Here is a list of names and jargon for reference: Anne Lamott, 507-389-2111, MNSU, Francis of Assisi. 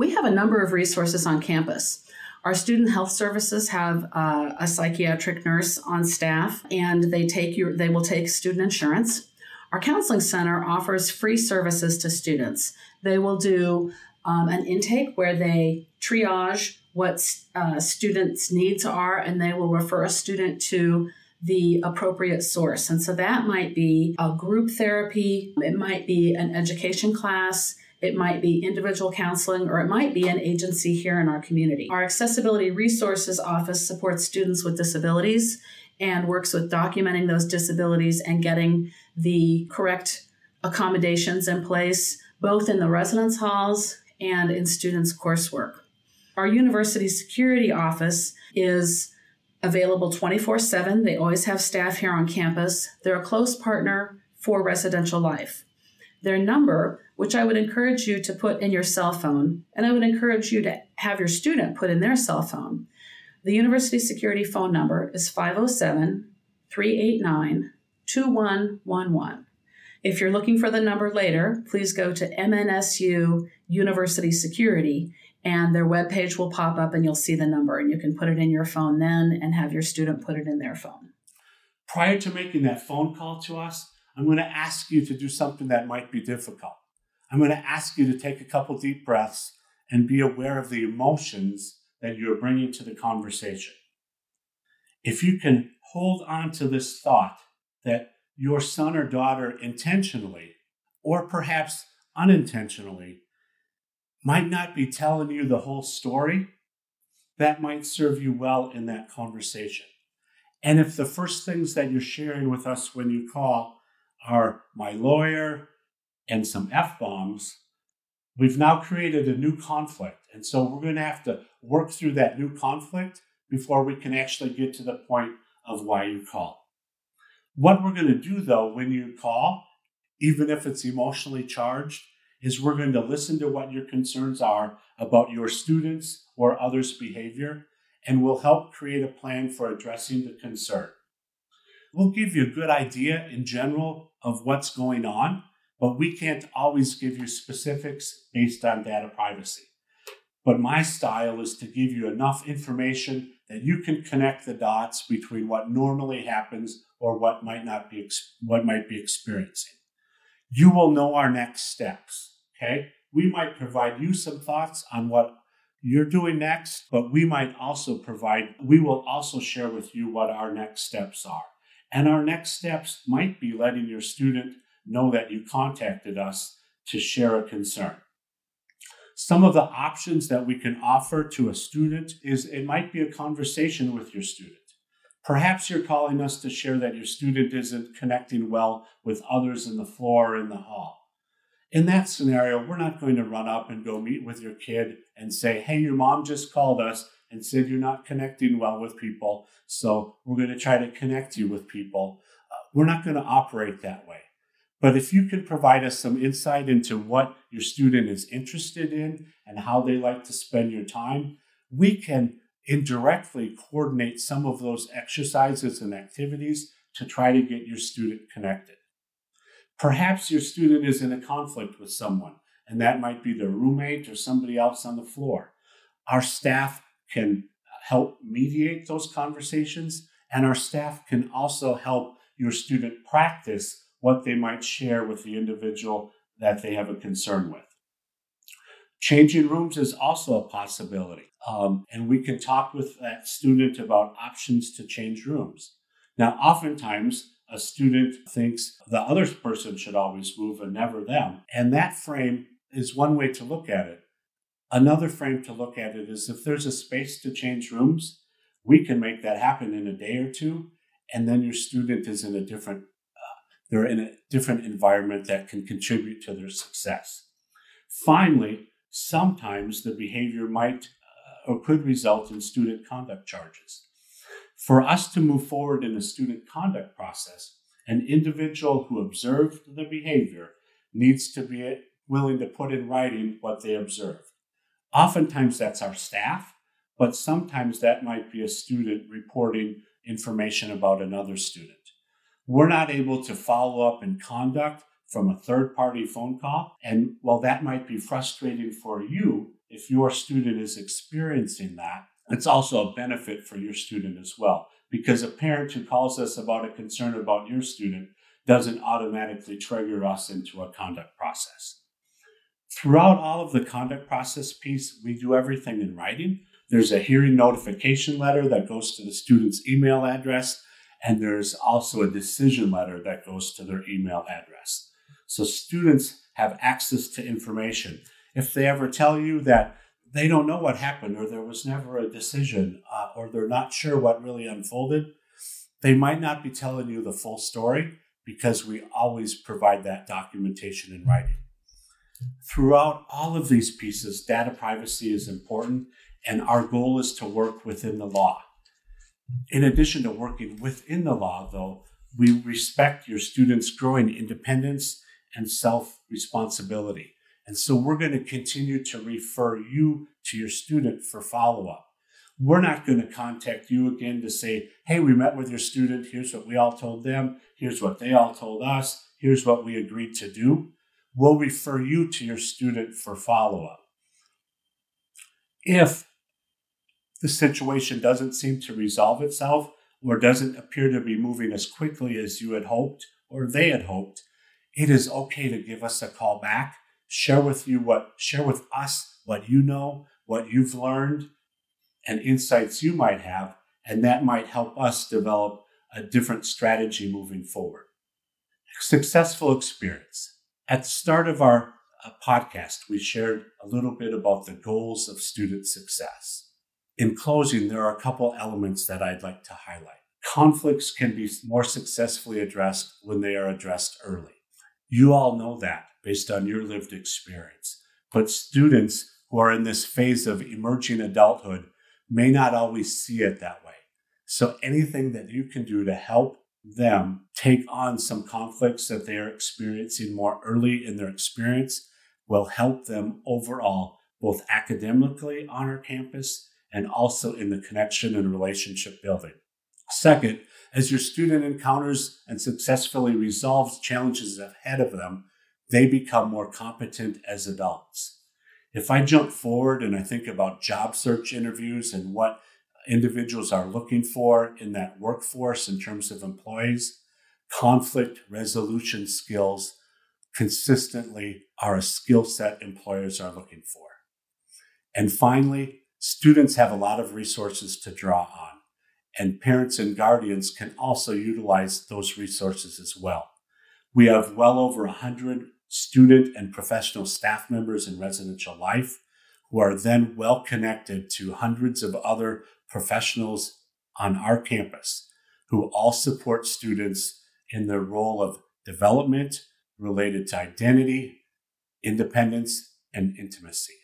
We have a number of resources on campus. Our student health services have a psychiatric nurse on staff, and they will take student insurance. Our counseling center offers free services to students. They will do an intake where they triage what students' needs are, and they will refer a student to the appropriate source. And so that might be a group therapy, it might be an education class, it might be individual counseling, or it might be an agency here in our community. Our Accessibility Resources Office supports students with disabilities and works with documenting those disabilities and getting the correct accommodations in place, both in the residence halls and in students' coursework. Our University Security Office is available 24/7. They always have staff here on campus. They're a close partner for residential life. Their number, which I would encourage you to put in your cell phone, and I would encourage you to have your student put in their cell phone. The University Security phone number is 507-389-2111. If you're looking for the number later, please go to MNSU University Security, and their webpage will pop up and you'll see the number, and you can put it in your phone then and have your student put it in their phone. Prior to making that phone call to us, I'm going to ask you to do something that might be difficult. I'm going to ask you to take a couple deep breaths and be aware of the emotions that you're bringing to the conversation. If you can hold on to this thought that your son or daughter intentionally, or perhaps unintentionally, might not be telling you the whole story, that might serve you well in that conversation. And if the first things that you're sharing with us when you call are my lawyer and some F-bombs, we've now created a new conflict. And so we're going to have to work through that new conflict before we can actually get to the point of why you call. What we're going to do, though, when you call, even if it's emotionally charged, is we're going to listen to what your concerns are about your students or others' behavior, and we'll help create a plan for addressing the concern. We'll give you a good idea in general of what's going on, but we can't always give you specifics based on data privacy. But my style is to give you enough information that you can connect the dots between what normally happens or what might be experiencing. You will know our next steps, okay? We might provide you some thoughts on what you're doing next, but we will also share with you what our next steps are. And our next steps might be letting your student know that you contacted us to share a concern. Some of the options that we can offer to a student is it might be a conversation with your student. Perhaps you're calling us to share that your student isn't connecting well with others in the floor or in the hall. In that scenario, we're not going to run up and go meet with your kid and say, hey, your mom just called us and said you're not connecting well with people, so we're going to try to connect you with people. We're not going to operate that way. But if you can provide us some insight into what your student is interested in and how they like to spend your time, we can indirectly coordinate some of those exercises and activities to try to get your student connected. Perhaps your student is in a conflict with someone, and that might be their roommate or somebody else on the floor. Our staff can help mediate those conversations, and our staff can also help your student practice what they might share with the individual that they have a concern with. Changing rooms is also a possibility, and we can talk with that student about options to change rooms. Now, oftentimes, a student thinks the other person should always move and never them, and that frame is one way to look at it. Another frame to look at it is if there's a space to change rooms, we can make that happen in a day or two, and then your student is in a different environment that can contribute to their success. Finally, sometimes the behavior might or could result in student conduct charges. For us to move forward in a student conduct process, an individual who observed the behavior needs to be willing to put in writing what they observed. Oftentimes that's our staff, but sometimes that might be a student reporting information about another student. We're not able to follow up in conduct from a third-party phone call. And while that might be frustrating for you, if your student is experiencing that, it's also a benefit for your student as well, because a parent who calls us about a concern about your student doesn't automatically trigger us into a conduct process. Throughout all of the conduct process piece, we do everything in writing. There's a hearing notification letter that goes to the student's email address, and there's also a decision letter that goes to their email address. So students have access to information. If they ever tell you that they don't know what happened, or there was never a decision, or they're not sure what really unfolded, they might not be telling you the full story, because we always provide that documentation in writing. Throughout all of these pieces, data privacy is important, and our goal is to work within the law. In addition to working within the law, though, we respect your students' growing independence and self-responsibility. And so we're going to continue to refer you to your student for follow-up. We're not going to contact you again to say, hey, we met with your student. Here's what we all told them. Here's what they all told us. Here's what we agreed to do. We'll refer you to your student for follow-up. If the situation doesn't seem to resolve itself or doesn't appear to be moving as quickly as you had hoped or they had hoped, it is okay to give us a call back, share with us what you know, what you've learned, and insights you might have, and that might help us develop a different strategy moving forward. Successful experience. At the start of our podcast, we shared a little bit about the goals of student success. In closing, there are a couple elements that I'd like to highlight. Conflicts can be more successfully addressed when they are addressed early. You all know that based on your lived experience, but students who are in this phase of emerging adulthood may not always see it that way. So anything that you can do to help them take on some conflicts that they are experiencing more early in their experience will help them overall, both academically on our campus and also in the connection and relationship building. Second, as your student encounters and successfully resolves challenges ahead of them, they become more competent as adults. If I jump forward and I think about job search interviews and what individuals are looking for in that workforce in terms of employees, conflict resolution skills consistently are a skill set employers are looking for. And finally, students have a lot of resources to draw on, and parents and guardians can also utilize those resources as well. We have well over 100 student and professional staff members in residential life who are then well connected to hundreds of other professionals on our campus who all support students in their role of development related to identity, independence, and intimacy.